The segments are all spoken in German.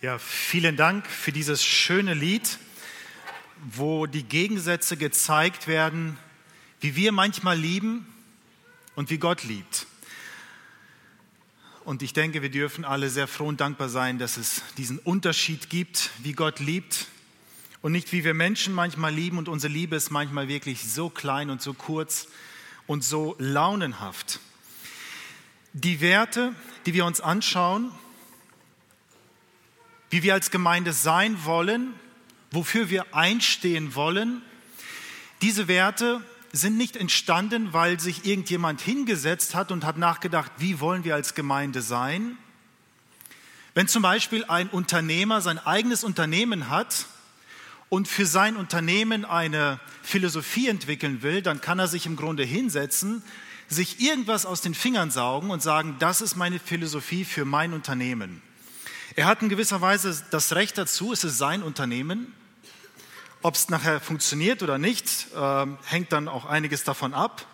Ja, vielen Dank für dieses schöne Lied, wo die Gegensätze gezeigt werden, wie wir manchmal lieben und wie Gott liebt. Und ich denke, wir dürfen alle sehr froh und dankbar sein, dass es diesen Unterschied gibt, wie Gott liebt und nicht wie wir Menschen manchmal lieben und unsere Liebe ist manchmal wirklich so klein und so kurz und so launenhaft. Die Werte, die wir uns anschauen, wie wir als Gemeinde sein wollen, wofür wir einstehen wollen. Diese Werte sind nicht entstanden, weil sich irgendjemand hingesetzt hat und hat nachgedacht, wie wollen wir als Gemeinde sein. Wenn zum Beispiel ein Unternehmer sein eigenes Unternehmen hat und für sein Unternehmen eine Philosophie entwickeln will, dann kann er sich im Grunde hinsetzen, sich irgendwas aus den Fingern saugen und sagen, das ist meine Philosophie für mein Unternehmen. Er hat in gewisser Weise das Recht dazu, es ist sein Unternehmen. Ob es nachher funktioniert oder nicht, hängt dann auch einiges davon ab.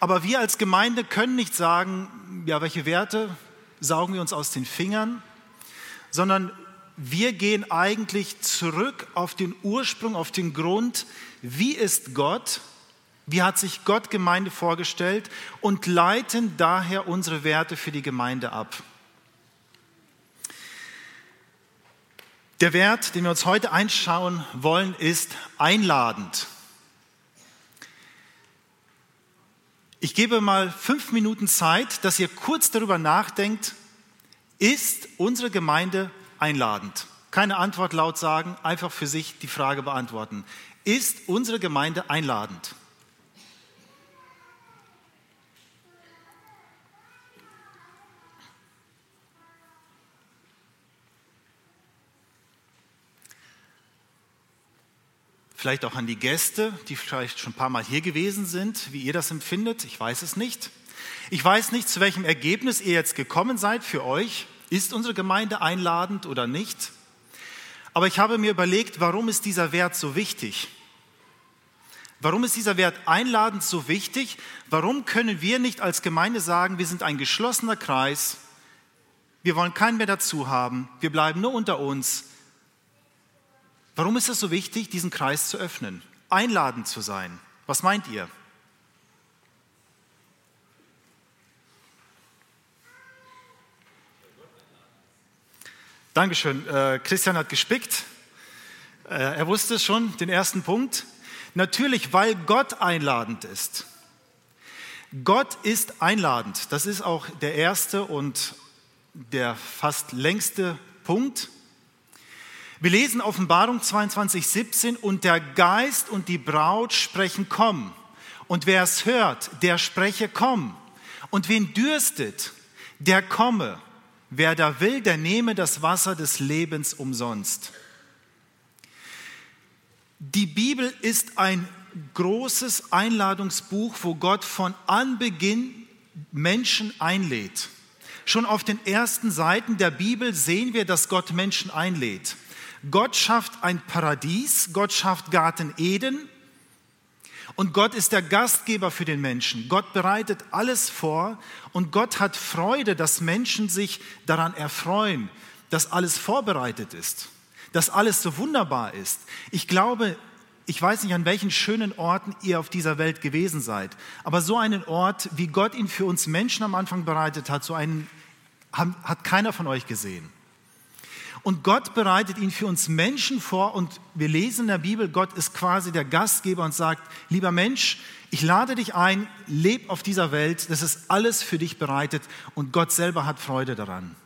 Aber wir als Gemeinde können nicht sagen, ja, welche Werte saugen wir uns aus den Fingern, sondern wir gehen eigentlich zurück auf den Ursprung, auf den Grund, wie ist Gott, wie hat sich Gott Gemeinde vorgestellt und leiten daher unsere Werte für die Gemeinde ab. Der Wert, den wir uns heute anschauen wollen, ist einladend. Ich gebe mal 5 Minuten Zeit, dass ihr kurz darüber nachdenkt, ist unsere Gemeinde einladend? Keine Antwort laut sagen, einfach für sich die Frage beantworten. Ist unsere Gemeinde einladend? Vielleicht auch an die Gäste, die vielleicht schon ein paar Mal hier gewesen sind, wie ihr das empfindet, ich weiß es nicht. Ich weiß nicht, zu welchem Ergebnis ihr jetzt gekommen seid für euch. Ist unsere Gemeinde einladend oder nicht? Aber ich habe mir überlegt, warum ist dieser Wert so wichtig? Warum ist dieser Wert einladend so wichtig? Warum können wir nicht als Gemeinde sagen, wir sind ein geschlossener Kreis, wir wollen keinen mehr dazu haben, wir bleiben nur unter uns? Warum ist es so wichtig, diesen Kreis zu öffnen, einladend zu sein? Was meint ihr? Dankeschön. Christian hat gespickt. Er wusste schon den ersten Punkt. Natürlich, weil Gott einladend ist. Gott ist einladend. Das ist auch der erste und der fast längste Punkt. Wir lesen Offenbarung 22,17 und der Geist und die Braut sprechen, komm. Und wer es hört, der spreche, komm. Und wen dürstet, der komme. Wer da will, der nehme das Wasser des Lebens umsonst. Die Bibel ist ein großes Einladungsbuch, wo Gott von Anbeginn Menschen einlädt. Schon auf den ersten Seiten der Bibel sehen wir, dass Gott Menschen einlädt. Gott schafft ein Paradies, Gott schafft Garten Eden und Gott ist der Gastgeber für den Menschen. Gott bereitet alles vor und Gott hat Freude, dass Menschen sich daran erfreuen, dass alles vorbereitet ist, dass alles so wunderbar ist. Ich weiß nicht, an welchen schönen Orten ihr auf dieser Welt gewesen seid, aber so einen Ort, wie Gott ihn für uns Menschen am Anfang bereitet hat, so einen hat keiner von euch gesehen. Und Gott bereitet ihn für uns Menschen vor und wir lesen in der Bibel, Gott ist quasi der Gastgeber und sagt, lieber Mensch, ich lade dich ein, leb auf dieser Welt, das ist alles für dich bereitet und Gott selber hat Freude daran.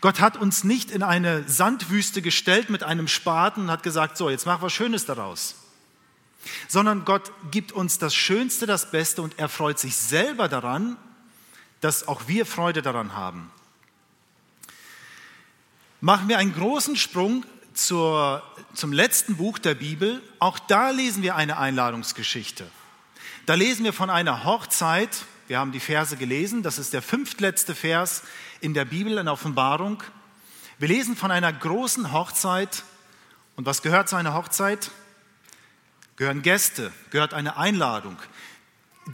Gott hat uns nicht in eine Sandwüste gestellt mit einem Spaten und hat gesagt, so, jetzt mach was Schönes daraus. Sondern Gott gibt uns das Schönste, das Beste und er freut sich selber daran, dass auch wir Freude daran haben. Machen wir einen großen Sprung zum letzten Buch der Bibel. Auch da lesen wir eine Einladungsgeschichte. Da lesen wir von einer Hochzeit. Wir haben die Verse gelesen. Das ist der 5. letzte Vers in der Bibel, in der Offenbarung. Wir lesen von einer großen Hochzeit. Und was gehört zu einer Hochzeit? Gehören Gäste, gehört eine Einladung.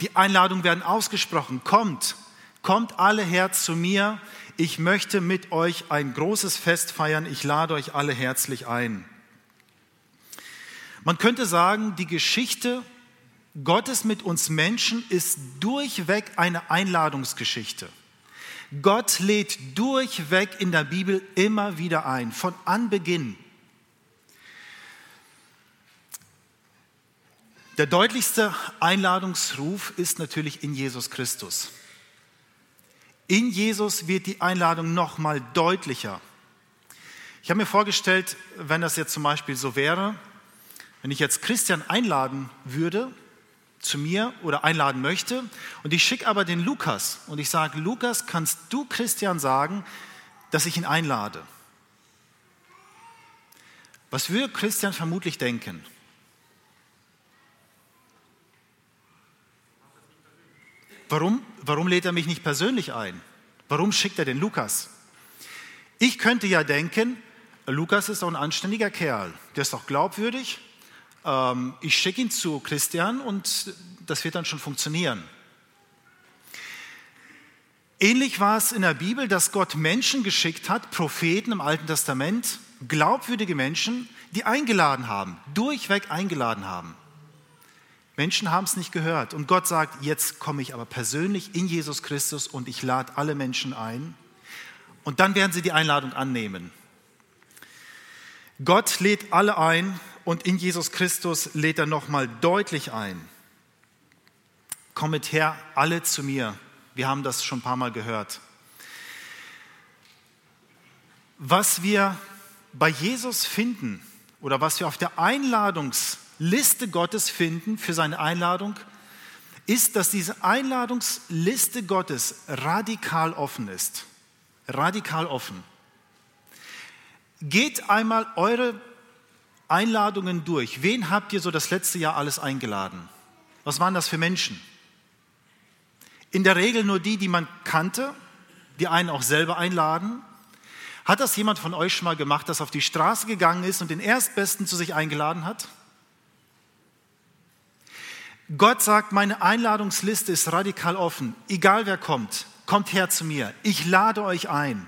Die Einladungen werden ausgesprochen. Kommt, Kommt alle her zu mir, ich möchte mit euch ein großes Fest feiern, ich lade euch alle herzlich ein. Man könnte sagen, die Geschichte Gottes mit uns Menschen ist durchweg eine Einladungsgeschichte. Gott lädt durchweg in der Bibel immer wieder ein, von Anbeginn. Der deutlichste Einladungsruf ist natürlich in Jesus Christus. In Jesus wird die Einladung noch mal deutlicher. Ich habe mir vorgestellt, wenn das jetzt zum Beispiel so wäre, wenn ich jetzt Christian einladen würde zu mir oder einladen möchte und ich schicke aber den Lukas und ich sage, Lukas, kannst du Christian sagen, dass ich ihn einlade? Was würde Christian vermutlich denken? Warum lädt er mich nicht persönlich ein? Warum schickt er den Lukas? Ich könnte ja denken, Lukas ist doch ein anständiger Kerl, der ist doch glaubwürdig. Ich schicke ihn zu Christian und das wird dann schon funktionieren. Ähnlich war es in der Bibel, dass Gott Menschen geschickt hat, Propheten im Alten Testament, glaubwürdige Menschen, die eingeladen haben, durchweg eingeladen haben. Menschen haben es nicht gehört und Gott sagt, jetzt komme ich aber persönlich in Jesus Christus und ich lade alle Menschen ein und dann werden sie die Einladung annehmen. Gott lädt alle ein und in Jesus Christus lädt er nochmal deutlich ein. Kommt her, alle zu mir. Wir haben das schon ein paar Mal gehört. Was wir bei Jesus finden oder was wir auf der Einladungsliste Gottes finden für seine Einladung, ist, dass diese Einladungsliste Gottes radikal offen ist. Radikal offen. Geht einmal eure Einladungen durch. Wen habt ihr so das letzte Jahr alles eingeladen? Was waren das für Menschen? In der Regel nur die, die man kannte, die einen auch selber einladen. Hat das jemand von euch schon mal gemacht, das auf die Straße gegangen ist und den Erstbesten zu sich eingeladen hat? Gott sagt, meine Einladungsliste ist radikal offen. Egal wer kommt, kommt her zu mir. Ich lade euch ein.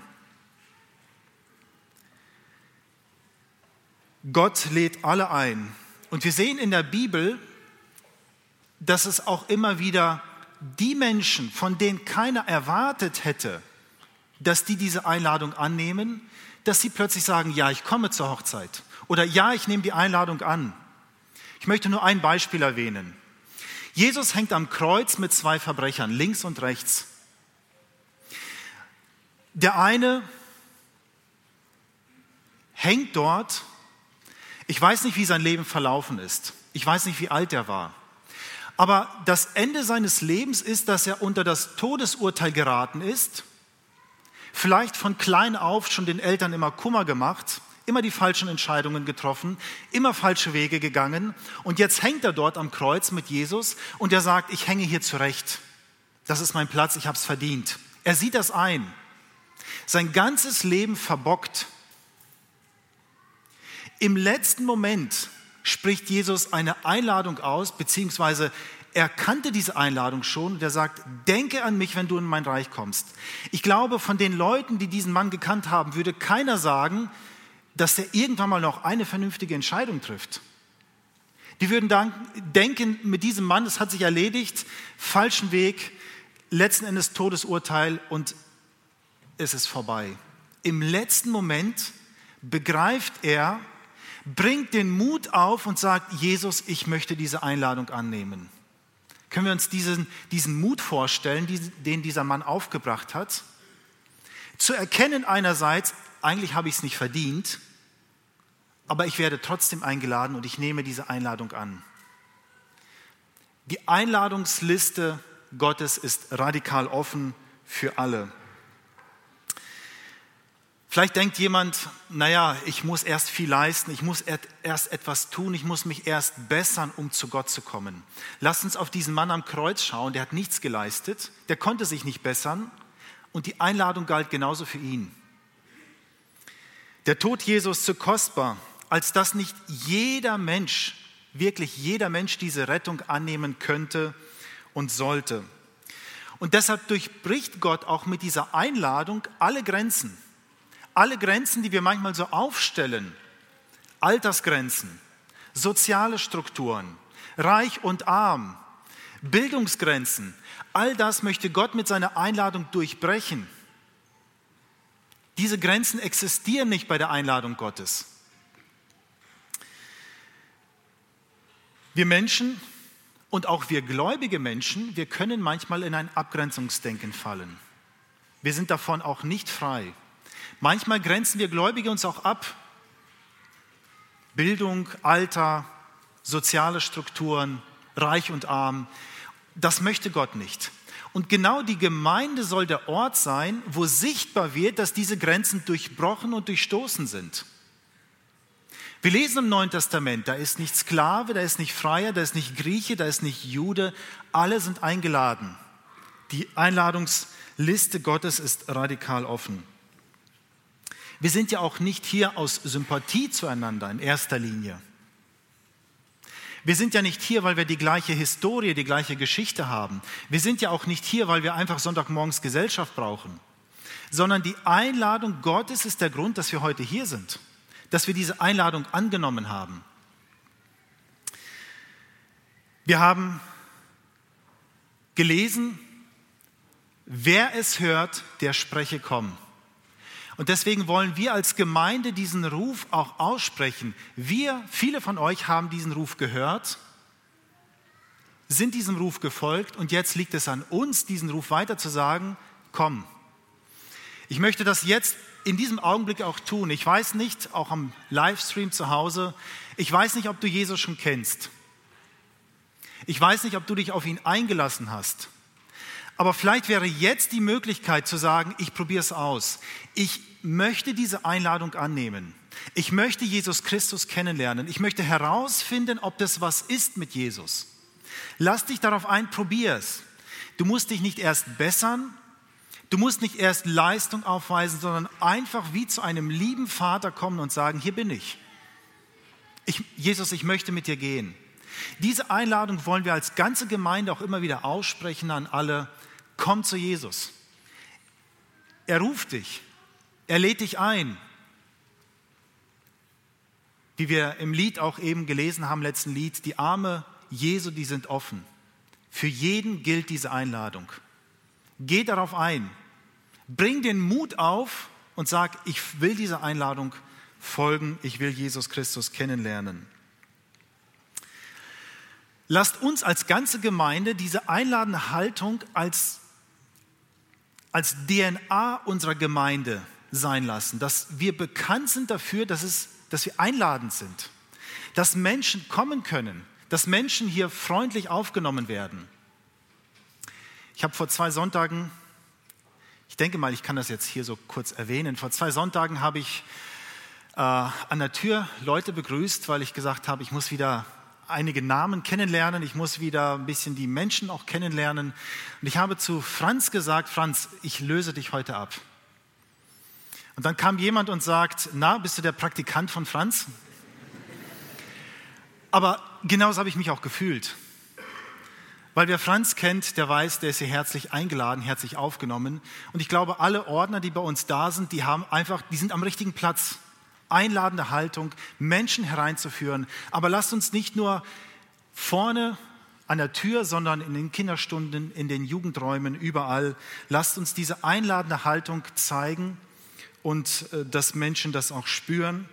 Gott lädt alle ein. Und wir sehen in der Bibel, dass es auch immer wieder die Menschen, von denen keiner erwartet hätte, dass die diese Einladung annehmen, dass sie plötzlich sagen, ja, ich komme zur Hochzeit oder ja, ich nehme die Einladung an. Ich möchte nur ein Beispiel erwähnen. Jesus hängt am Kreuz mit zwei Verbrechern, links und rechts. Der eine hängt dort. Ich weiß nicht, wie sein Leben verlaufen ist. Ich weiß nicht, wie alt er war. Aber das Ende seines Lebens ist, dass er unter das Todesurteil geraten ist, vielleicht von klein auf schon den Eltern immer Kummer gemacht, immer die falschen Entscheidungen getroffen, immer falsche Wege gegangen und jetzt hängt er dort am Kreuz mit Jesus und er sagt, ich hänge hier zurecht. Das ist mein Platz, ich habe es verdient. Er sieht das ein. Sein ganzes Leben verbockt. Im letzten Moment spricht Jesus eine Einladung aus, beziehungsweise er kannte diese Einladung schon und er sagt, denke an mich, wenn du in mein Reich kommst. Ich glaube, von den Leuten, die diesen Mann gekannt haben, würde keiner sagen, dass er irgendwann mal noch eine vernünftige Entscheidung trifft. Die würden denken, mit diesem Mann, es hat sich erledigt, falschen Weg, letzten Endes Todesurteil und es ist vorbei. Im letzten Moment begreift er, bringt den Mut auf und sagt, Jesus, ich möchte diese Einladung annehmen. Können wir uns diesen Mut vorstellen, den dieser Mann aufgebracht hat? Zu erkennen einerseits, eigentlich habe ich es nicht verdient, aber ich werde trotzdem eingeladen und ich nehme diese Einladung an. Die Einladungsliste Gottes ist radikal offen für alle. Vielleicht denkt jemand, naja, ich muss erst viel leisten, ich muss erst etwas tun, ich muss mich erst bessern, um zu Gott zu kommen. Lasst uns auf diesen Mann am Kreuz schauen, der hat nichts geleistet, der konnte sich nicht bessern und die Einladung galt genauso für ihn. Der Tod Jesu ist zu kostbar, als dass nicht jeder Mensch, wirklich jeder Mensch diese Rettung annehmen könnte und sollte. Und deshalb durchbricht Gott auch mit dieser Einladung alle Grenzen. Alle Grenzen, die wir manchmal so aufstellen. Altersgrenzen, soziale Strukturen, reich und arm, Bildungsgrenzen. All das möchte Gott mit seiner Einladung durchbrechen. Diese Grenzen existieren nicht bei der Einladung Gottes. Wir Menschen und auch wir gläubige Menschen, wir können manchmal in ein Abgrenzungsdenken fallen. Wir sind davon auch nicht frei. Manchmal grenzen wir Gläubige uns auch ab. Bildung, Alter, soziale Strukturen, reich und arm. Das möchte Gott nicht. Und genau die Gemeinde soll der Ort sein, wo sichtbar wird, dass diese Grenzen durchbrochen und durchstoßen sind. Wir lesen im Neuen Testament, da ist nicht Sklave, da ist nicht Freier, da ist nicht Grieche, da ist nicht Jude. Alle sind eingeladen. Die Einladungsliste Gottes ist radikal offen. Wir sind ja auch nicht hier aus Sympathie zueinander in erster Linie. Wir sind ja nicht hier, weil wir die gleiche Historie, die gleiche Geschichte haben. Wir sind ja auch nicht hier, weil wir einfach Sonntagmorgens Gesellschaft brauchen. Sondern die Einladung Gottes ist der Grund, dass wir heute hier sind. Dass wir diese Einladung angenommen haben. Wir haben gelesen, wer es hört, der spreche komm. Und deswegen wollen wir als Gemeinde diesen Ruf auch aussprechen. Wir, viele von euch, haben diesen Ruf gehört, sind diesem Ruf gefolgt und jetzt liegt es an uns, diesen Ruf weiter zu sagen, komm. Ich möchte das jetzt in diesem Augenblick auch tun. Ich weiß nicht, auch am Livestream zu Hause, ich weiß nicht, ob du Jesus schon kennst. Ich weiß nicht, ob du dich auf ihn eingelassen hast. Aber vielleicht wäre jetzt die Möglichkeit zu sagen, ich probiere es aus. Ich möchte diese Einladung annehmen. Ich möchte Jesus Christus kennenlernen. Ich möchte herausfinden, ob das was ist mit Jesus. Lass dich darauf ein, probier es. Du musst dich nicht erst bessern. Du musst nicht erst Leistung aufweisen, sondern einfach wie zu einem lieben Vater kommen und sagen, hier bin ich. Jesus, ich möchte mit dir gehen. Diese Einladung wollen wir als ganze Gemeinde auch immer wieder aussprechen an alle. Komm zu Jesus. Er ruft dich. Er lädt dich ein. Wie wir im Lied auch eben gelesen haben, letzten Lied, die Arme Jesu, die sind offen. Für jeden gilt diese Einladung. Geh darauf ein. Bring den Mut auf und sag, ich will dieser Einladung folgen. Ich will Jesus Christus kennenlernen. Lasst uns als ganze Gemeinde diese einladende Haltung als DNA unserer Gemeinde sein lassen, dass wir bekannt sind dafür, dass wir einladend sind, dass Menschen kommen können, dass Menschen hier freundlich aufgenommen werden. Ich habe vor 2 Sonntagen, ich denke mal, ich kann das jetzt hier so kurz erwähnen, vor 2 Sonntagen habe ich an der Tür Leute begrüßt, weil ich gesagt habe, ich muss wieder einige Namen kennenlernen, ich muss wieder ein bisschen die Menschen auch kennenlernen. Und ich habe zu Franz gesagt, Franz, ich löse dich heute ab. Und dann kam jemand und sagt, na, bist du der Praktikant von Franz? Aber genauso habe ich mich auch gefühlt. Weil wer Franz kennt, der weiß, der ist hier herzlich eingeladen, herzlich aufgenommen. Und ich glaube, alle Ordner, die bei uns da sind, die sind am richtigen Platz. Einladende Haltung, Menschen hereinzuführen. Aber lasst uns nicht nur vorne an der Tür, sondern in den Kinderstunden, in den Jugendräumen, überall. Lasst uns diese einladende Haltung zeigen und dass Menschen das auch spüren.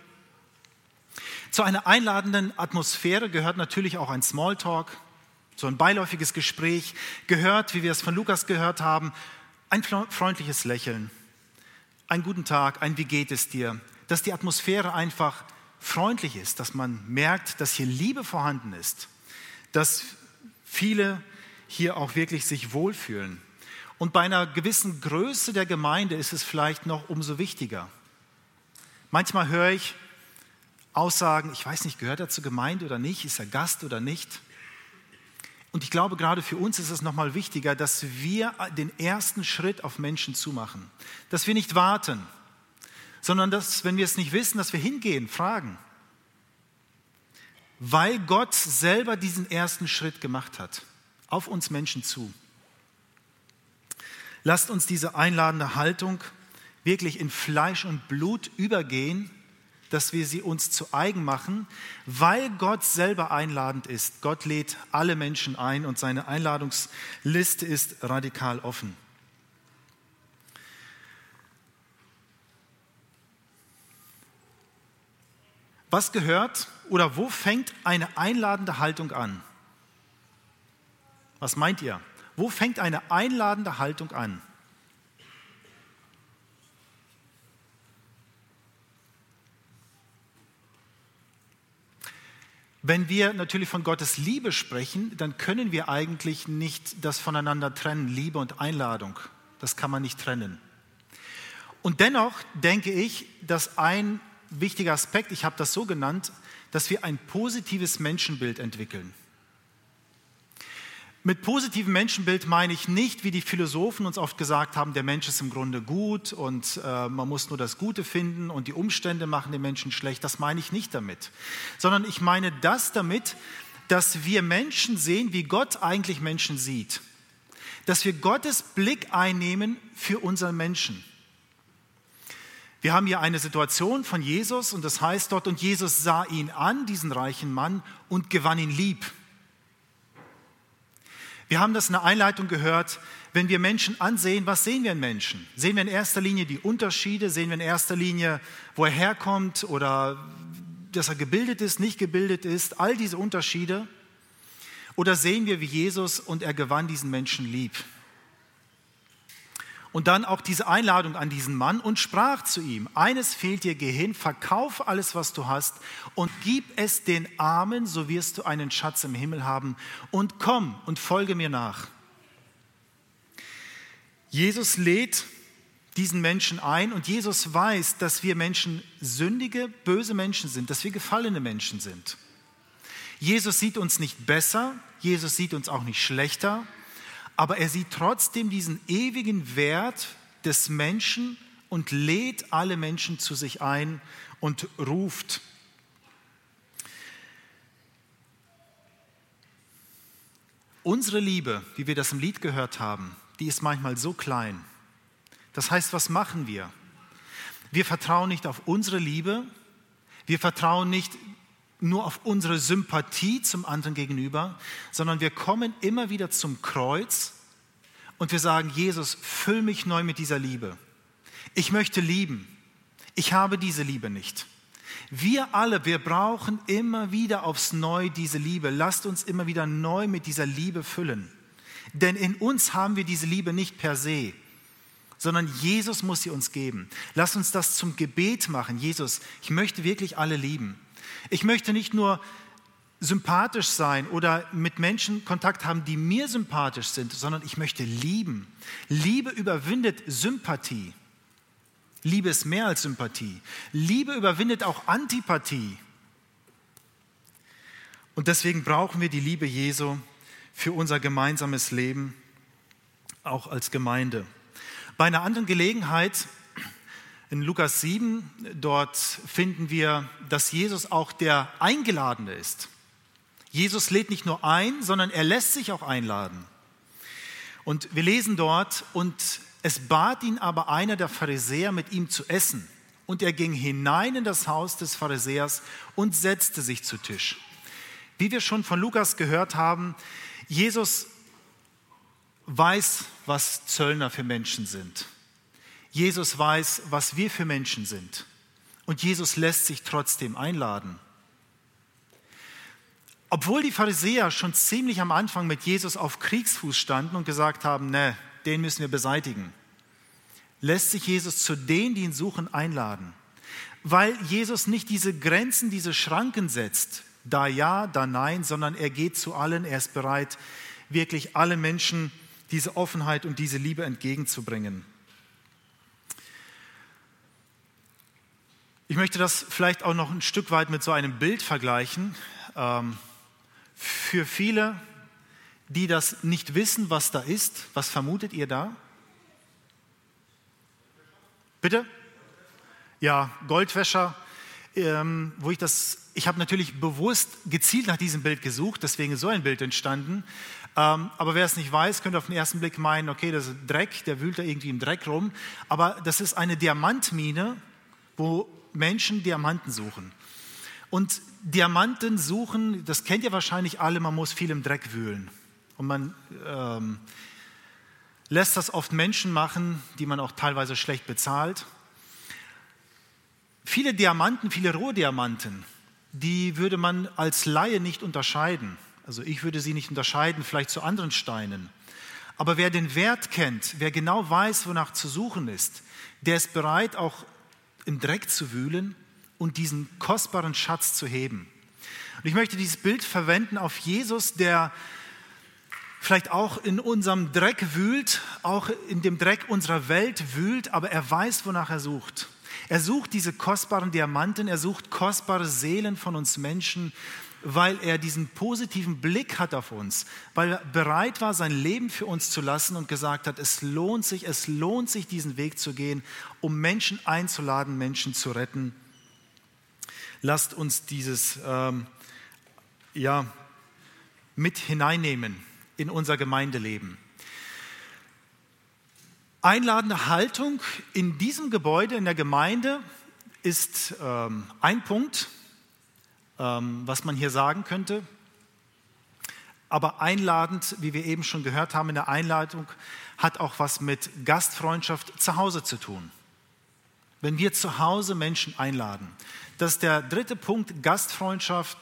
Zu einer einladenden Atmosphäre gehört natürlich auch ein Smalltalk, so ein beiläufiges Gespräch. Gehört, wie wir es von Lukas gehört haben, ein freundliches Lächeln, einen guten Tag, ein Wie geht es dir? Dass die Atmosphäre einfach freundlich ist, dass man merkt, dass hier Liebe vorhanden ist, dass viele hier auch wirklich sich wohlfühlen. Und bei einer gewissen Größe der Gemeinde ist es vielleicht noch umso wichtiger. Manchmal höre ich Aussagen, ich weiß nicht, gehört er zur Gemeinde oder nicht, ist er Gast oder nicht? Und ich glaube, gerade für uns ist es nochmal wichtiger, dass wir den ersten Schritt auf Menschen zumachen, dass wir nicht warten, sondern dass, wenn wir es nicht wissen, dass wir hingehen, fragen. Weil Gott selber diesen ersten Schritt gemacht hat, auf uns Menschen zu. Lasst uns diese einladende Haltung wirklich in Fleisch und Blut übergehen, dass wir sie uns zu eigen machen, weil Gott selber einladend ist. Gott lädt alle Menschen ein und seine Einladungsliste ist radikal offen. Was gehört oder wo fängt eine einladende Haltung an? Was meint ihr? Wo fängt eine einladende Haltung an? Wenn wir natürlich von Gottes Liebe sprechen, dann können wir eigentlich nicht das voneinander trennen, Liebe und Einladung. Das kann man nicht trennen. Und dennoch denke ich, dass ein wichtiger Aspekt, ich habe das so genannt, dass wir ein positives Menschenbild entwickeln. Mit positivem Menschenbild meine ich nicht, wie die Philosophen uns oft gesagt haben, der Mensch ist im Grunde gut und man muss nur das Gute finden und die Umstände machen den Menschen schlecht. Das meine ich nicht damit, sondern ich meine das damit, dass wir Menschen sehen, wie Gott eigentlich Menschen sieht. Dass wir Gottes Blick einnehmen für unseren Menschen. Wir haben hier eine Situation von Jesus und das heißt dort, und Jesus sah ihn an, diesen reichen Mann, und gewann ihn lieb. Wir haben das in der Einleitung gehört, wenn wir Menschen ansehen, was sehen wir in Menschen? Sehen wir in erster Linie die Unterschiede? Sehen wir in erster Linie, wo er herkommt oder dass er gebildet ist, nicht gebildet ist? All diese Unterschiede. Oder sehen wir wie Jesus und er gewann diesen Menschen lieb? Und dann auch diese Einladung an diesen Mann und sprach zu ihm, eines fehlt dir, geh hin, verkauf alles, was du hast und gib es den Armen, so wirst du einen Schatz im Himmel haben und komm und folge mir nach. Jesus lädt diesen Menschen ein und Jesus weiß, dass wir Menschen sündige, böse Menschen sind, dass wir gefallene Menschen sind. Jesus sieht uns nicht besser, Jesus sieht uns auch nicht schlechter. Aber er sieht trotzdem diesen ewigen Wert des Menschen und lädt alle Menschen zu sich ein und ruft. Unsere Liebe, wie wir das im Lied gehört haben, die ist manchmal so klein. Das heißt, was machen wir? Wir vertrauen nicht auf unsere Liebe, wir vertrauen nicht nur auf unsere Sympathie zum anderen gegenüber, sondern wir kommen immer wieder zum Kreuz und wir sagen, Jesus, füll mich neu mit dieser Liebe. Ich möchte lieben. Ich habe diese Liebe nicht. Wir alle, wir brauchen immer wieder aufs Neue diese Liebe. Lasst uns immer wieder neu mit dieser Liebe füllen. Denn in uns haben wir diese Liebe nicht per se, sondern Jesus muss sie uns geben. Lasst uns das zum Gebet machen. Jesus, ich möchte wirklich alle lieben. Ich möchte nicht nur sympathisch sein oder mit Menschen Kontakt haben, die mir sympathisch sind, sondern ich möchte lieben. Liebe überwindet Sympathie. Liebe ist mehr als Sympathie. Liebe überwindet auch Antipathie. Und deswegen brauchen wir die Liebe Jesu für unser gemeinsames Leben, auch als Gemeinde. Bei einer anderen Gelegenheit, in Lukas 7, dort finden wir, dass Jesus auch der Eingeladene ist. Jesus lädt nicht nur ein, sondern er lässt sich auch einladen. Und wir lesen dort, und es bat ihn aber einer der Pharisäer, mit ihm zu essen. Und er ging hinein in das Haus des Pharisäers und setzte sich zu Tisch. Wie wir schon von Lukas gehört haben, Jesus weiß, was Zöllner für Menschen sind. Jesus weiß, was wir für Menschen sind. Und Jesus lässt sich trotzdem einladen. Obwohl die Pharisäer schon ziemlich am Anfang mit Jesus auf Kriegsfuß standen und gesagt haben, ne, den müssen wir beseitigen, lässt sich Jesus zu denen, die ihn suchen, einladen. Weil Jesus nicht diese Grenzen, diese Schranken setzt, da ja, da nein, sondern er geht zu allen, er ist bereit, wirklich allen Menschen diese Offenheit und diese Liebe entgegenzubringen. Ich möchte das vielleicht auch noch ein Stück weit mit so einem Bild vergleichen. Für viele, die das nicht wissen, was da ist, was vermutet ihr da? Bitte? Ja, Goldwäscher. Ich habe natürlich bewusst gezielt nach diesem Bild gesucht, deswegen ist so ein Bild entstanden. Aber wer es nicht weiß, könnte auf den ersten Blick meinen, okay, das ist Dreck, der wühlt da irgendwie im Dreck rum. Aber das ist eine Diamantmine, wo Menschen Diamanten suchen. Und Diamanten suchen, das kennt ihr wahrscheinlich alle, man muss viel im Dreck wühlen. Und man lässt das oft Menschen machen, die man auch teilweise schlecht bezahlt. Viele Diamanten, viele Rohdiamanten, die würde man als Laie nicht unterscheiden. Also ich würde sie nicht unterscheiden, vielleicht zu anderen Steinen. Aber wer den Wert kennt, wer genau weiß, wonach zu suchen ist, der ist bereit, auch im Dreck zu wühlen und diesen kostbaren Schatz zu heben. Und ich möchte dieses Bild verwenden auf Jesus, der vielleicht auch in unserem Dreck wühlt, auch in dem Dreck unserer Welt wühlt, aber er weiß, wonach er sucht. Er sucht diese kostbaren Diamanten, er sucht kostbare Seelen von uns Menschen, weil er diesen positiven Blick hat auf uns, weil er bereit war, sein Leben für uns zu lassen und gesagt hat, es lohnt sich, diesen Weg zu gehen, um Menschen einzuladen, Menschen zu retten. Lasst uns dieses mit hineinnehmen in unser Gemeindeleben. Einladende Haltung in diesem Gebäude, in der Gemeinde, ist ein Punkt, was man hier sagen könnte. Aber einladend, wie wir eben schon gehört haben in der Einleitung, hat auch was mit Gastfreundschaft zu Hause zu tun. Wenn wir zu Hause Menschen einladen. Das ist der dritte Punkt, Gastfreundschaft.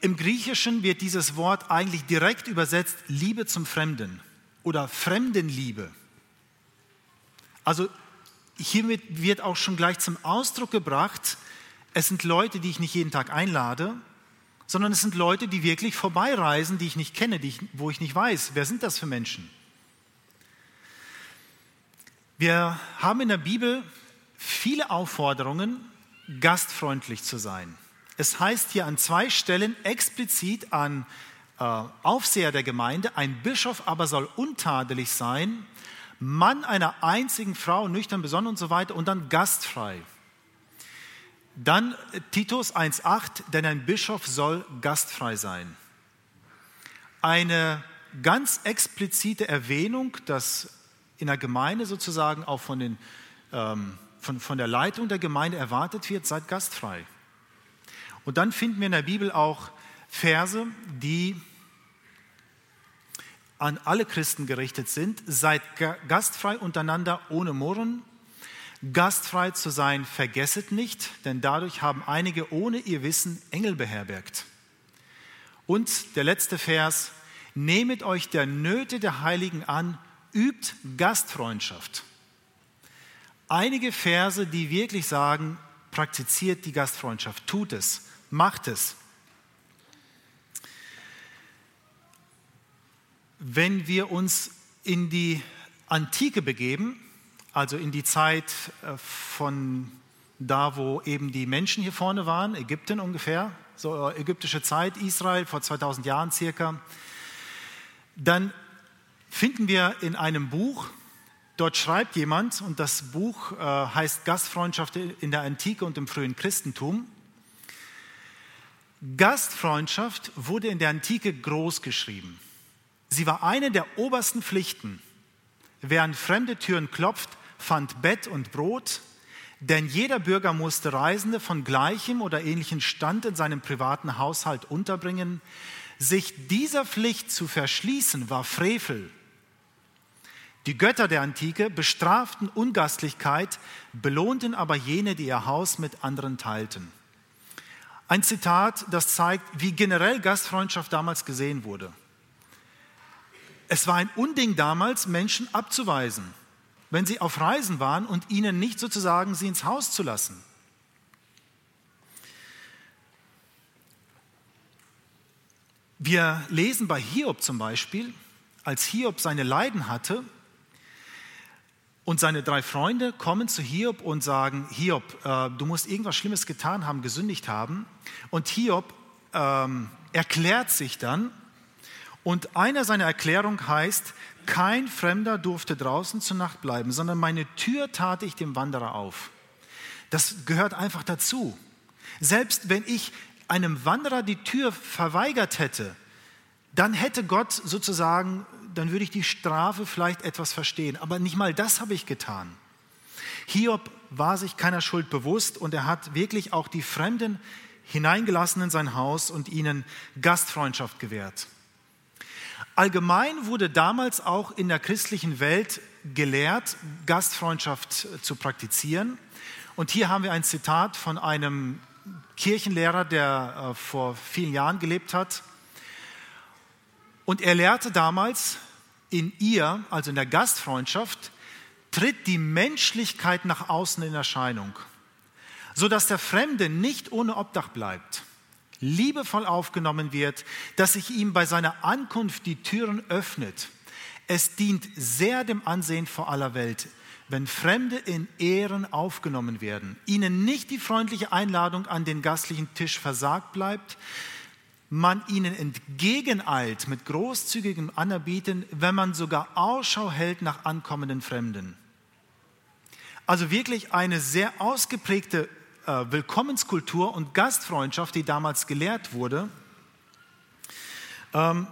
Im Griechischen wird dieses Wort eigentlich direkt übersetzt, Liebe zum Fremden oder Fremdenliebe. Also hiermit wird auch schon gleich zum Ausdruck gebracht, es sind Leute, die ich nicht jeden Tag einlade, sondern es sind Leute, die wirklich vorbeireisen, die ich nicht kenne, wo ich nicht weiß, wer sind das für Menschen? Wir haben in der Bibel viele Aufforderungen, gastfreundlich zu sein. Es heißt hier an 2 Stellen explizit an Aufseher der Gemeinde, ein Bischof aber soll untadelig sein, Mann einer einzigen Frau, nüchtern, besonnen und so weiter und dann gastfrei. Dann Titus 1,8, denn ein Bischof soll gastfrei sein. Eine ganz explizite Erwähnung, dass in der Gemeinde sozusagen auch von der Leitung der Gemeinde erwartet wird, seid gastfrei. Und dann finden wir in der Bibel auch Verse, die an alle Christen gerichtet sind, seid gastfrei untereinander ohne Murren, gastfrei zu sein, vergesset nicht, denn dadurch haben einige ohne ihr Wissen Engel beherbergt. Und der letzte Vers, nehmet euch der Nöte der Heiligen an, übt Gastfreundschaft. Einige Verse, die wirklich sagen, praktiziert die Gastfreundschaft, tut es, macht es. Wenn wir uns in die Antike begeben, also in die Zeit von da, wo eben die Menschen hier vorne waren, Ägypten ungefähr, so ägyptische Zeit, Israel vor 2000 Jahren circa, dann finden wir in einem Buch, dort schreibt jemand, und das Buch heißt Gastfreundschaft in der Antike und im frühen Christentum. Gastfreundschaft wurde in der Antike groß geschrieben. Sie war eine der obersten Pflichten. Wer an fremde Türen klopft, fand Bett und Brot, denn jeder Bürger musste Reisende von gleichem oder ähnlichem Stand in seinem privaten Haushalt unterbringen. Sich dieser Pflicht zu verschließen, war Frevel. Die Götter der Antike bestraften Ungastlichkeit, belohnten aber jene, die ihr Haus mit anderen teilten. Ein Zitat, das zeigt, wie generell Gastfreundschaft damals gesehen wurde. Es war ein Unding damals, Menschen abzuweisen, wenn sie auf Reisen waren und ihnen nicht sozusagen sie ins Haus zu lassen. Wir lesen bei Hiob zum Beispiel, als Hiob seine Leiden hatte und seine 3 Freunde kommen zu Hiob und sagen, Hiob, du musst irgendwas Schlimmes getan haben, gesündigt haben. Und Hiob erklärt sich dann. Und einer seiner Erklärungen heißt, kein Fremder durfte draußen zur Nacht bleiben, sondern meine Tür tat ich dem Wanderer auf. Das gehört einfach dazu. Selbst wenn ich einem Wanderer die Tür verweigert hätte, dann hätte Gott sozusagen, dann würde ich die Strafe vielleicht etwas verstehen. Aber nicht mal das habe ich getan. Hiob war sich keiner Schuld bewusst und er hat wirklich auch die Fremden hineingelassen in sein Haus und ihnen Gastfreundschaft gewährt. Allgemein wurde damals auch in der christlichen Welt gelehrt, Gastfreundschaft zu praktizieren. Und hier haben wir ein Zitat von einem Kirchenlehrer, der vor vielen Jahren gelebt hat. Und er lehrte damals, in ihr, also in der Gastfreundschaft, tritt die Menschlichkeit nach außen in Erscheinung, sodass der Fremde nicht ohne Obdach bleibt, liebevoll aufgenommen wird, dass sich ihm bei seiner Ankunft die Türen öffnet. Es dient sehr dem Ansehen vor aller Welt, wenn Fremde in Ehren aufgenommen werden, ihnen nicht die freundliche Einladung an den gastlichen Tisch versagt bleibt, man ihnen entgegeneilt mit großzügigem Anerbieten, wenn man sogar Ausschau hält nach ankommenden Fremden. Also wirklich eine sehr ausgeprägte Willkommenskultur und Gastfreundschaft, die damals gelehrt wurde. Wir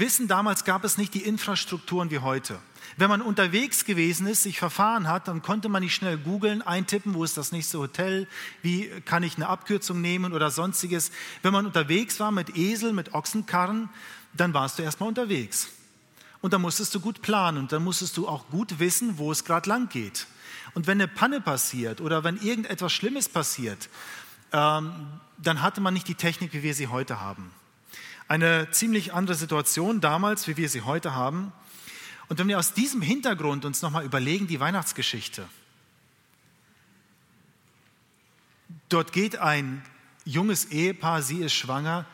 wissen, damals gab es nicht die Infrastrukturen wie heute. Wenn man unterwegs gewesen ist, sich verfahren hat, dann konnte man nicht schnell googeln, eintippen, wo ist das nächste Hotel, wie kann ich eine Abkürzung nehmen oder sonstiges. Wenn man unterwegs war mit Esel, mit Ochsenkarren, dann warst du erstmal unterwegs. Und dann musstest du gut planen und dann musstest du auch gut wissen, wo es gerade lang geht. Und wenn eine Panne passiert oder wenn irgendetwas Schlimmes passiert, dann hatte man nicht die Technik, wie wir sie heute haben. Eine ziemlich andere Situation damals, wie wir sie heute haben. Und wenn wir aus diesem Hintergrund uns nochmal überlegen, die Weihnachtsgeschichte. Dort geht ein junges Ehepaar, sie ist schwanger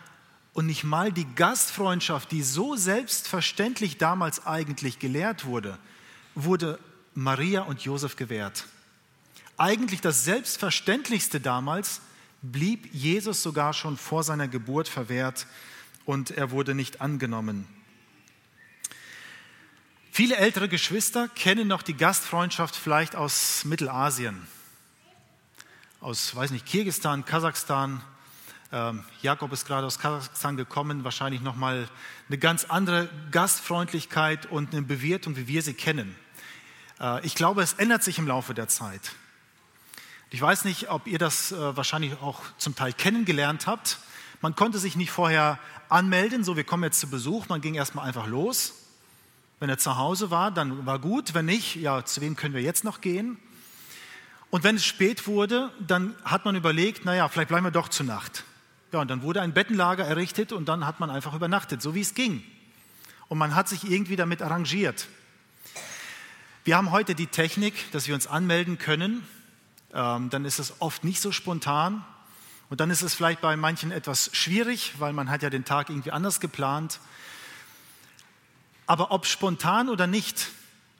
und nicht mal die Gastfreundschaft, die so selbstverständlich damals eigentlich gelehrt wurde, wurde Maria und Josef gewährt. Eigentlich das Selbstverständlichste damals blieb Jesus sogar schon vor seiner Geburt verwehrt und er wurde nicht angenommen. Viele ältere Geschwister kennen noch die Gastfreundschaft vielleicht aus Mittelasien, aus, Kirgisistan, Kasachstan. Jakob ist gerade aus Kasachstan gekommen, wahrscheinlich nochmal eine ganz andere Gastfreundlichkeit und eine Bewirtung, wie wir sie kennen. Ich glaube, es ändert sich im Laufe der Zeit. Ich weiß nicht, ob ihr das wahrscheinlich auch zum Teil kennengelernt habt. Man konnte sich nicht vorher anmelden, so wir kommen jetzt zu Besuch, man ging erstmal einfach los. Wenn er zu Hause war, dann war gut. Wenn nicht, ja, zu wem können wir jetzt noch gehen? Und wenn es spät wurde, dann hat man überlegt, naja, vielleicht bleiben wir doch zur Nacht. Ja, und dann wurde ein Bettenlager errichtet und dann hat man einfach übernachtet, so wie es ging. Und man hat sich irgendwie damit arrangiert. Wir haben heute die Technik, dass wir uns anmelden können. Dann ist es oft nicht so spontan. Und dann ist es vielleicht bei manchen etwas schwierig, weil man hat ja den Tag irgendwie anders geplant. Aber ob spontan oder nicht,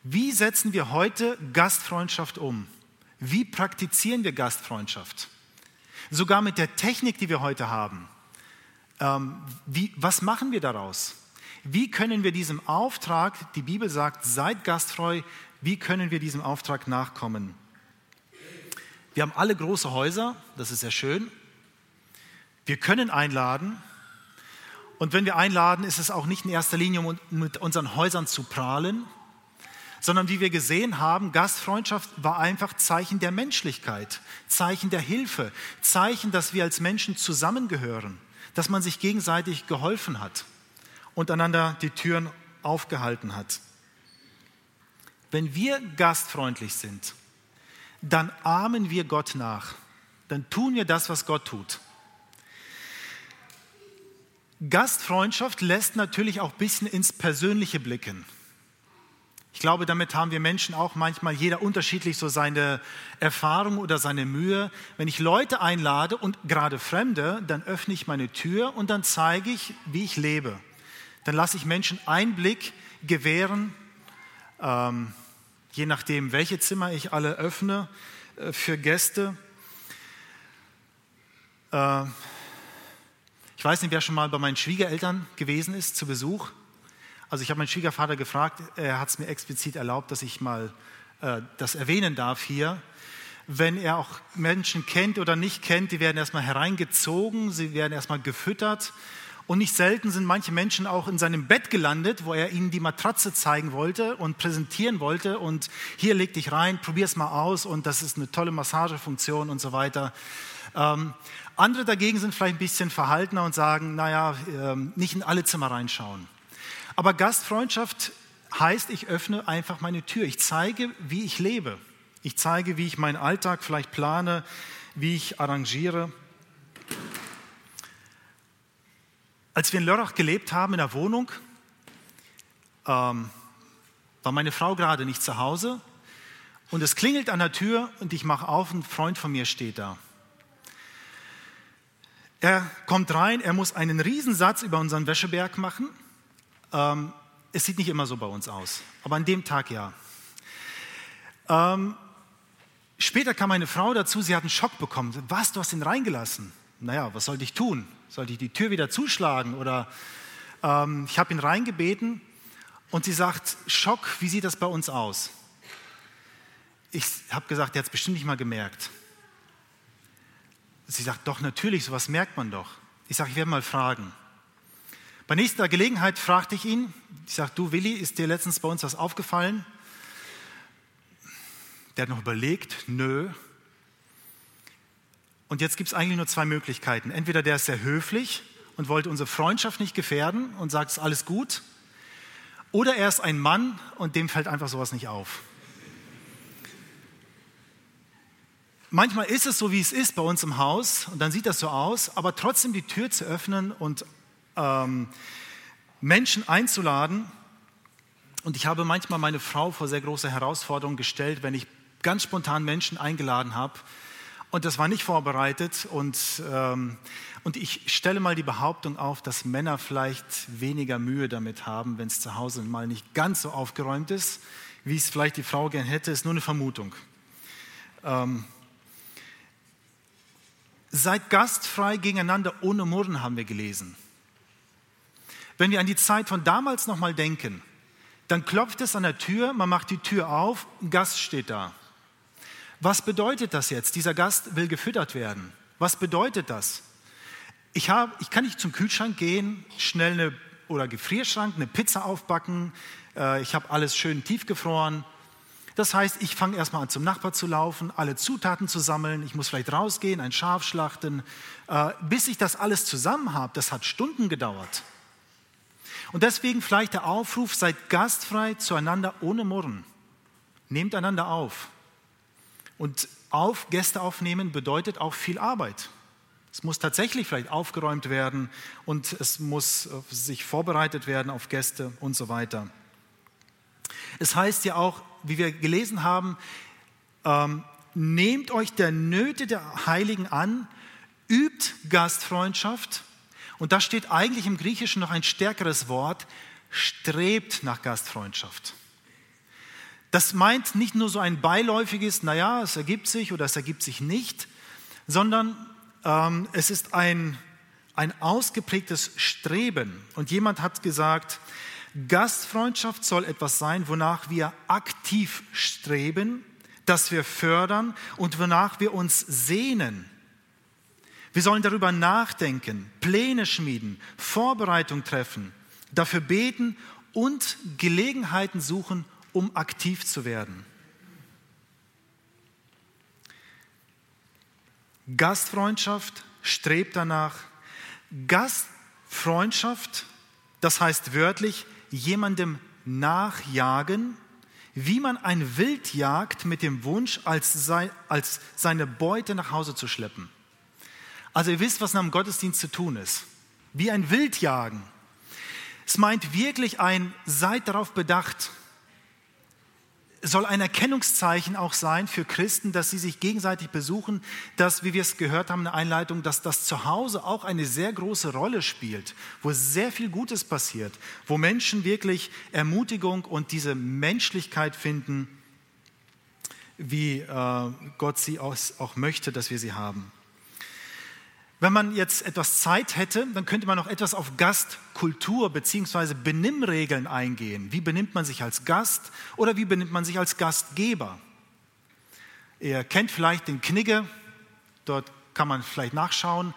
wie setzen wir heute Gastfreundschaft um? Wie praktizieren wir Gastfreundschaft? Sogar mit der Technik, die wir heute haben. Was machen wir daraus? Wie können wir diesem Auftrag, die Bibel sagt, seid gastfrei, wie können wir diesem Auftrag nachkommen? Wir haben alle große Häuser, das ist sehr schön. Wir können einladen. Und wenn wir einladen, ist es auch nicht in erster Linie, um mit unseren Häusern zu prahlen, sondern wie wir gesehen haben, Gastfreundschaft war einfach Zeichen der Menschlichkeit, Zeichen der Hilfe, Zeichen, dass wir als Menschen zusammengehören, dass man sich gegenseitig geholfen hat und einander die Türen aufgehalten hat. Wenn wir gastfreundlich sind, dann ahmen wir Gott nach, dann tun wir das, was Gott tut. Gastfreundschaft lässt natürlich auch ein bisschen ins Persönliche blicken. Ich glaube, damit haben wir Menschen auch manchmal jeder unterschiedlich so seine Erfahrung oder seine Mühe. Wenn ich Leute einlade und gerade Fremde, dann öffne ich meine Tür und dann zeige ich, wie ich lebe. Dann lasse ich Menschen Einblick gewähren, je nachdem, welche Zimmer ich alle öffne für Gäste. Ich weiß nicht, wer schon mal bei meinen Schwiegereltern gewesen ist, zu Besuch. Also ich habe meinen Schwiegervater gefragt, er hat es mir explizit erlaubt, dass ich mal das erwähnen darf hier. Wenn er auch Menschen kennt oder nicht kennt, die werden erstmal hereingezogen, sie werden erstmal gefüttert Und nicht selten sind manche Menschen auch in seinem Bett gelandet, wo er ihnen die Matratze zeigen wollte und präsentieren wollte. Und hier leg dich rein, probier's mal aus und das ist eine tolle Massagefunktion und so weiter. Andere dagegen sind vielleicht ein bisschen verhaltener und sagen, naja, nicht in alle Zimmer reinschauen. Aber Gastfreundschaft heißt, ich öffne einfach meine Tür. Ich zeige, wie ich lebe. Ich zeige, wie ich meinen Alltag vielleicht plane, wie ich arrangiere. Als wir in Lörrach gelebt haben, in der Wohnung, war meine Frau gerade nicht zu Hause. Und es klingelt an der Tür und ich mache auf, ein Freund von mir steht da. Er kommt rein, er muss einen Riesensatz über unseren Wäscheberg machen. Es sieht nicht immer so bei uns aus, aber an dem Tag ja. Später kam meine Frau dazu, sie hat einen Schock bekommen. Was, du hast ihn reingelassen? Naja, was sollte ich tun? Sollte ich die Tür wieder zuschlagen? Oder ich habe ihn reingebeten und sie sagt, Schock, wie sieht das bei uns aus? Ich habe gesagt, der hat es bestimmt nicht mal gemerkt. Sie sagt, doch, natürlich, sowas merkt man doch. Ich sage, ich werde mal fragen. Bei nächster Gelegenheit fragte ich ihn. Ich sage, du Willi, ist dir letztens bei uns was aufgefallen? Der hat noch überlegt, nö. Und jetzt gibt es eigentlich nur zwei Möglichkeiten. Entweder der ist sehr höflich und wollte unsere Freundschaft nicht gefährden und sagt, es ist alles gut. Oder er ist ein Mann und dem fällt einfach sowas nicht auf. Manchmal ist es so, wie es ist bei uns im Haus und dann sieht das so aus, aber trotzdem die Tür zu öffnen und Menschen einzuladen. Und ich habe manchmal meine Frau vor sehr große Herausforderungen gestellt, wenn ich ganz spontan Menschen eingeladen habe und das war nicht vorbereitet. Und ich stelle mal die Behauptung auf, dass Männer vielleicht weniger Mühe damit haben, wenn es zu Hause mal nicht ganz so aufgeräumt ist, wie es vielleicht die Frau gern hätte. Ist nur eine Vermutung. Seid gastfrei gegeneinander ohne Murren, haben wir gelesen. Wenn wir an die Zeit von damals nochmal denken, dann klopft es an der Tür, man macht die Tür auf, ein Gast steht da. Was bedeutet das jetzt? Dieser Gast will gefüttert werden. Was bedeutet das? Ich kann nicht zum Kühlschrank gehen, schnell oder Gefrierschrank, eine Pizza aufbacken, ich habe alles schön tiefgefroren. Das heißt, ich fange erstmal an, zum Nachbar zu laufen, alle Zutaten zu sammeln, ich muss vielleicht rausgehen, ein Schaf schlachten. Bis ich das alles zusammen habe, das hat Stunden gedauert. Und deswegen vielleicht der Aufruf, seid gastfrei zueinander ohne Murren. Nehmt einander auf. Und Gäste aufnehmen bedeutet auch viel Arbeit. Es muss tatsächlich vielleicht aufgeräumt werden und es muss sich vorbereitet werden auf Gäste und so weiter. Es heißt ja auch, wie wir gelesen haben, nehmt euch der Nöte der Heiligen an, übt Gastfreundschaft. Und da steht eigentlich im Griechischen noch ein stärkeres Wort, strebt nach Gastfreundschaft. Das meint nicht nur so ein beiläufiges, naja, es ergibt sich oder es ergibt sich nicht, sondern es ist ein ausgeprägtes Streben. Und jemand hat gesagt, Gastfreundschaft soll etwas sein, wonach wir aktiv streben, das wir fördern und wonach wir uns sehnen. Wir sollen darüber nachdenken, Pläne schmieden, Vorbereitung treffen, dafür beten und Gelegenheiten suchen, um aktiv zu werden. Gastfreundschaft strebt danach. Gastfreundschaft, das heißt wörtlich, jemandem nachjagen, wie man ein Wild jagt mit dem Wunsch, als seine Beute nach Hause zu schleppen. Also ihr wisst, was nach dem Gottesdienst zu tun ist. Wie ein Wildjagen. Es meint wirklich seid darauf bedacht. Es soll ein Erkennungszeichen auch sein für Christen, dass sie sich gegenseitig besuchen, dass, wie wir es gehört haben in der Einleitung, dass das Zuhause auch eine sehr große Rolle spielt, wo sehr viel Gutes passiert, wo Menschen wirklich Ermutigung und diese Menschlichkeit finden, wie Gott sie auch möchte, dass wir sie haben. Wenn man jetzt etwas Zeit hätte, dann könnte man noch etwas auf Gastkultur bzw. Benimmregeln eingehen. Wie benimmt man sich als Gast oder wie benimmt man sich als Gastgeber? Ihr kennt vielleicht den Knigge, dort kann man vielleicht nachschauen.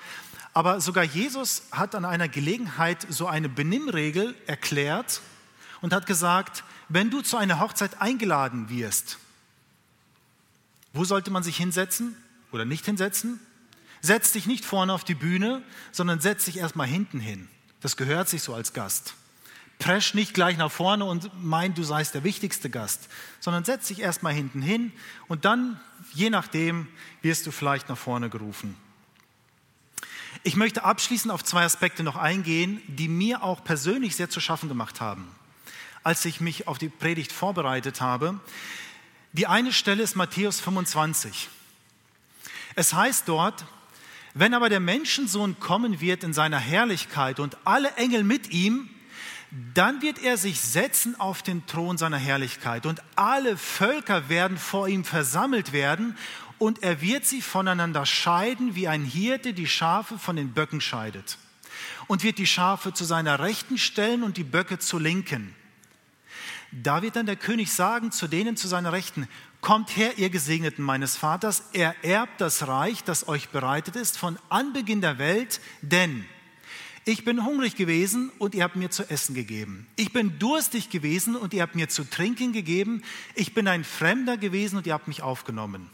Aber sogar Jesus hat an einer Gelegenheit so eine Benimmregel erklärt und hat gesagt, wenn du zu einer Hochzeit eingeladen wirst, wo sollte man sich hinsetzen oder nicht hinsetzen? Setz dich nicht vorne auf die Bühne, sondern setz dich erstmal hinten hin. Das gehört sich so als Gast. Presch nicht gleich nach vorne und mein, du seist der wichtigste Gast, sondern setz dich erstmal hinten hin und dann, je nachdem, wirst du vielleicht nach vorne gerufen. Ich möchte abschließend auf zwei Aspekte noch eingehen, die mir auch persönlich sehr zu schaffen gemacht haben, als ich mich auf die Predigt vorbereitet habe. Die eine Stelle ist Matthäus 25. Es heißt dort, wenn aber der Menschensohn kommen wird in seiner Herrlichkeit und alle Engel mit ihm, dann wird er sich setzen auf den Thron seiner Herrlichkeit und alle Völker werden vor ihm versammelt werden und er wird sie voneinander scheiden, wie ein Hirte die Schafe von den Böcken scheidet und wird die Schafe zu seiner Rechten stellen und die Böcke zur Linken. Da wird dann der König sagen zu denen zu seiner Rechten, kommt her, ihr Gesegneten meines Vaters, er erbt das Reich, das euch bereitet ist von Anbeginn der Welt, denn ich bin hungrig gewesen und ihr habt mir zu essen gegeben. Ich bin durstig gewesen und ihr habt mir zu trinken gegeben. Ich bin ein Fremder gewesen und ihr habt mich aufgenommen.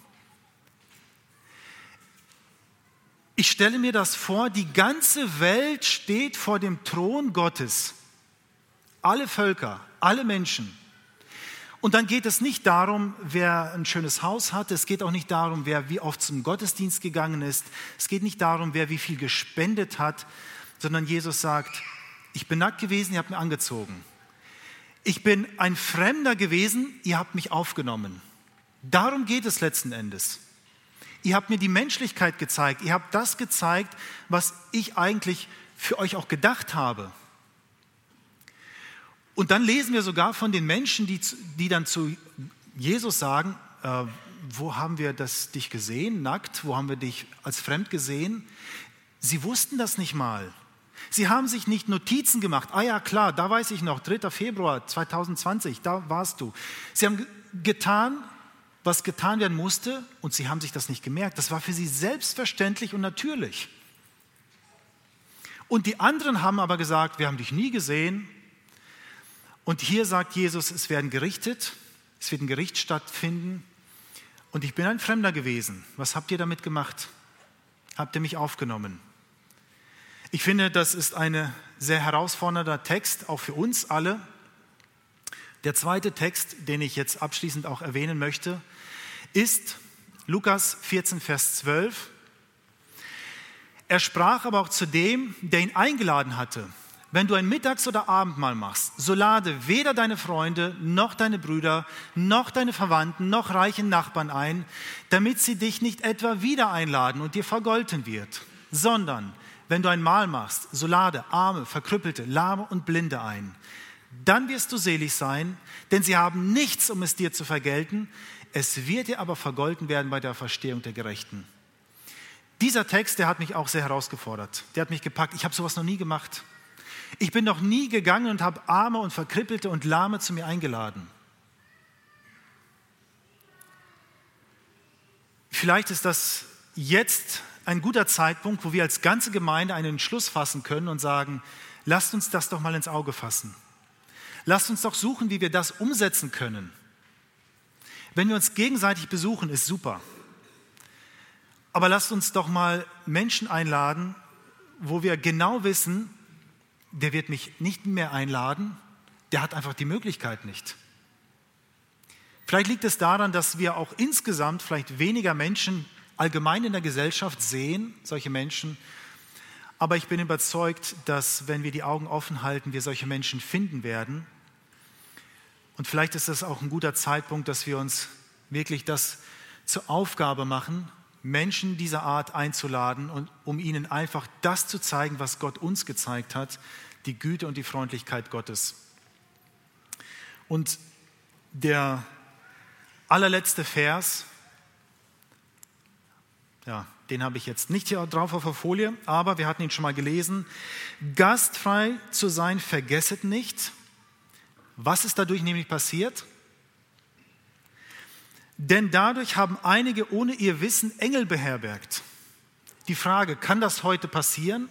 Ich stelle mir das vor, die ganze Welt steht vor dem Thron Gottes. Alle Völker, alle Menschen. Und dann geht es nicht darum, wer ein schönes Haus hat. Es geht auch nicht darum, wer wie oft zum Gottesdienst gegangen ist. Es geht nicht darum, wer wie viel gespendet hat. Sondern Jesus sagt, ich bin nackt gewesen, ihr habt mich angezogen. Ich bin ein Fremder gewesen, ihr habt mich aufgenommen. Darum geht es letzten Endes. Ihr habt mir die Menschlichkeit gezeigt, ihr habt das gezeigt, was ich eigentlich für euch auch gedacht habe. Und dann lesen wir sogar von den Menschen, die dann zu Jesus sagen, wo haben wir dich gesehen, nackt, wo haben wir dich als fremd gesehen? Sie wussten das nicht mal. Sie haben sich nicht Notizen gemacht. Ah ja, klar, da weiß ich noch, 3. Februar 2020, da warst du. Sie haben getan, was getan werden musste und sie haben sich das nicht gemerkt. Das war für sie selbstverständlich und natürlich. Und die anderen haben aber gesagt, wir haben dich nie gesehen. Und hier sagt Jesus, es werden gerichtet, es wird ein Gericht stattfinden. Und ich bin ein Fremder gewesen. Was habt ihr damit gemacht? Habt ihr mich aufgenommen? Ich finde, das ist ein sehr herausfordernder Text, auch für uns alle. Der zweite Text, den ich jetzt abschließend auch erwähnen möchte, ist Lukas 14, Vers 12. Er sprach aber auch zu dem, der ihn eingeladen hatte. Wenn du ein Mittags- oder Abendmahl machst, so lade weder deine Freunde, noch deine Brüder, noch deine Verwandten, noch reichen Nachbarn ein, damit sie dich nicht etwa wieder einladen und dir vergolten wird, sondern wenn du ein Mahl machst, so lade Arme, Verkrüppelte, Lahme und Blinde ein. Dann wirst du selig sein, denn sie haben nichts, um es dir zu vergelten. Es wird dir aber vergolten werden bei der Verstehung der Gerechten. Dieser Text, der hat mich auch sehr herausgefordert. Der hat mich gepackt. Ich habe sowas noch nie gemacht. Ich bin noch nie gegangen und habe Arme und Verkrippelte und Lahme zu mir eingeladen. Vielleicht ist das jetzt ein guter Zeitpunkt, wo wir als ganze Gemeinde einen Entschluss fassen können und sagen, lasst uns das doch mal ins Auge fassen. Lasst uns doch suchen, wie wir das umsetzen können. Wenn wir uns gegenseitig besuchen, ist super. Aber lasst uns doch mal Menschen einladen, wo wir genau wissen, der wird mich nicht mehr einladen, der hat einfach die Möglichkeit nicht. Vielleicht liegt es daran, dass wir auch insgesamt vielleicht weniger Menschen allgemein in der Gesellschaft sehen, solche Menschen. Aber ich bin überzeugt, dass wenn wir die Augen offen halten, wir solche Menschen finden werden. Und vielleicht ist das auch ein guter Zeitpunkt, dass wir uns wirklich das zur Aufgabe machen, Menschen dieser Art einzuladen und um ihnen einfach das zu zeigen, was Gott uns gezeigt hat, die Güte und die Freundlichkeit Gottes. Und der allerletzte Vers, ja, den habe ich jetzt nicht hier drauf auf der Folie, aber wir hatten ihn schon mal gelesen. Gastfrei zu sein, vergesset nicht. Was ist dadurch nämlich passiert? Denn dadurch haben einige ohne ihr Wissen Engel beherbergt. Die Frage, kann das heute passieren?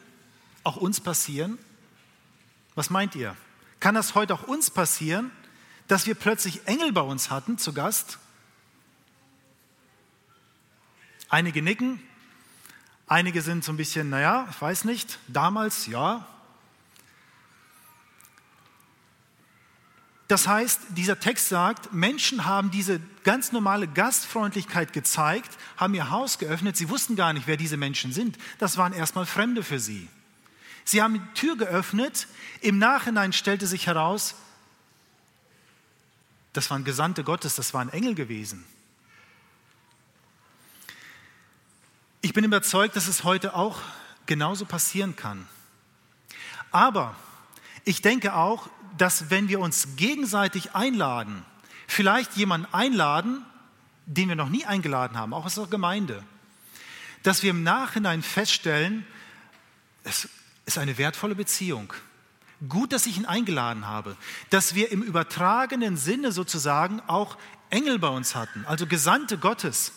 Auch uns passieren? Was meint ihr? Kann das heute auch uns passieren, dass wir plötzlich Engel bei uns hatten zu Gast? Einige nicken, einige sind so ein bisschen, naja, ich weiß nicht, damals, ja. Das heißt, dieser Text sagt, Menschen haben diese ganz normale Gastfreundlichkeit gezeigt, haben ihr Haus geöffnet, sie wussten gar nicht, wer diese Menschen sind. Das waren erstmal Fremde für sie. Sie haben die Tür geöffnet, im Nachhinein stellte sich heraus, das waren Gesandte Gottes, das waren Engel gewesen. Ich bin überzeugt, dass es heute auch genauso passieren kann. Aber ich denke auch, dass wenn wir uns gegenseitig einladen, vielleicht jemanden einladen, den wir noch nie eingeladen haben, auch aus der Gemeinde, dass wir im Nachhinein feststellen, es ist eine wertvolle Beziehung. Gut, dass ich ihn eingeladen habe, dass wir im übertragenen Sinne sozusagen auch Engel bei uns hatten, also Gesandte Gottes.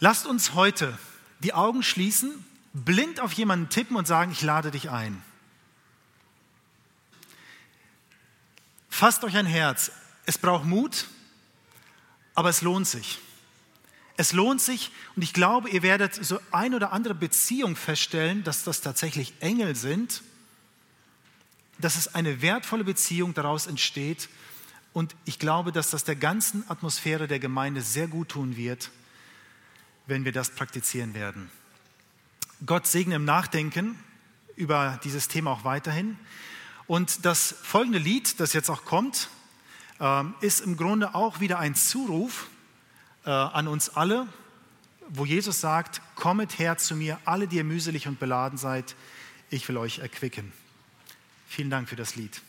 Lasst uns heute die Augen schließen, blind auf jemanden tippen und sagen, ich lade dich ein. Fasst euch ein Herz. Es braucht Mut, aber es lohnt sich. Es lohnt sich und ich glaube, ihr werdet so ein oder andere Beziehung feststellen, dass das tatsächlich Engel sind, dass es eine wertvolle Beziehung daraus entsteht und ich glaube, dass das der ganzen Atmosphäre der Gemeinde sehr gut tun wird, wenn wir das praktizieren werden. Gott segne im Nachdenken über dieses Thema auch weiterhin und das folgende Lied, das jetzt auch kommt, ist im Grunde auch wieder ein Zuruf an uns alle, wo Jesus sagt, kommet her zu mir, alle, die ihr mühselig und beladen seid, ich will euch erquicken. Vielen Dank für das Lied.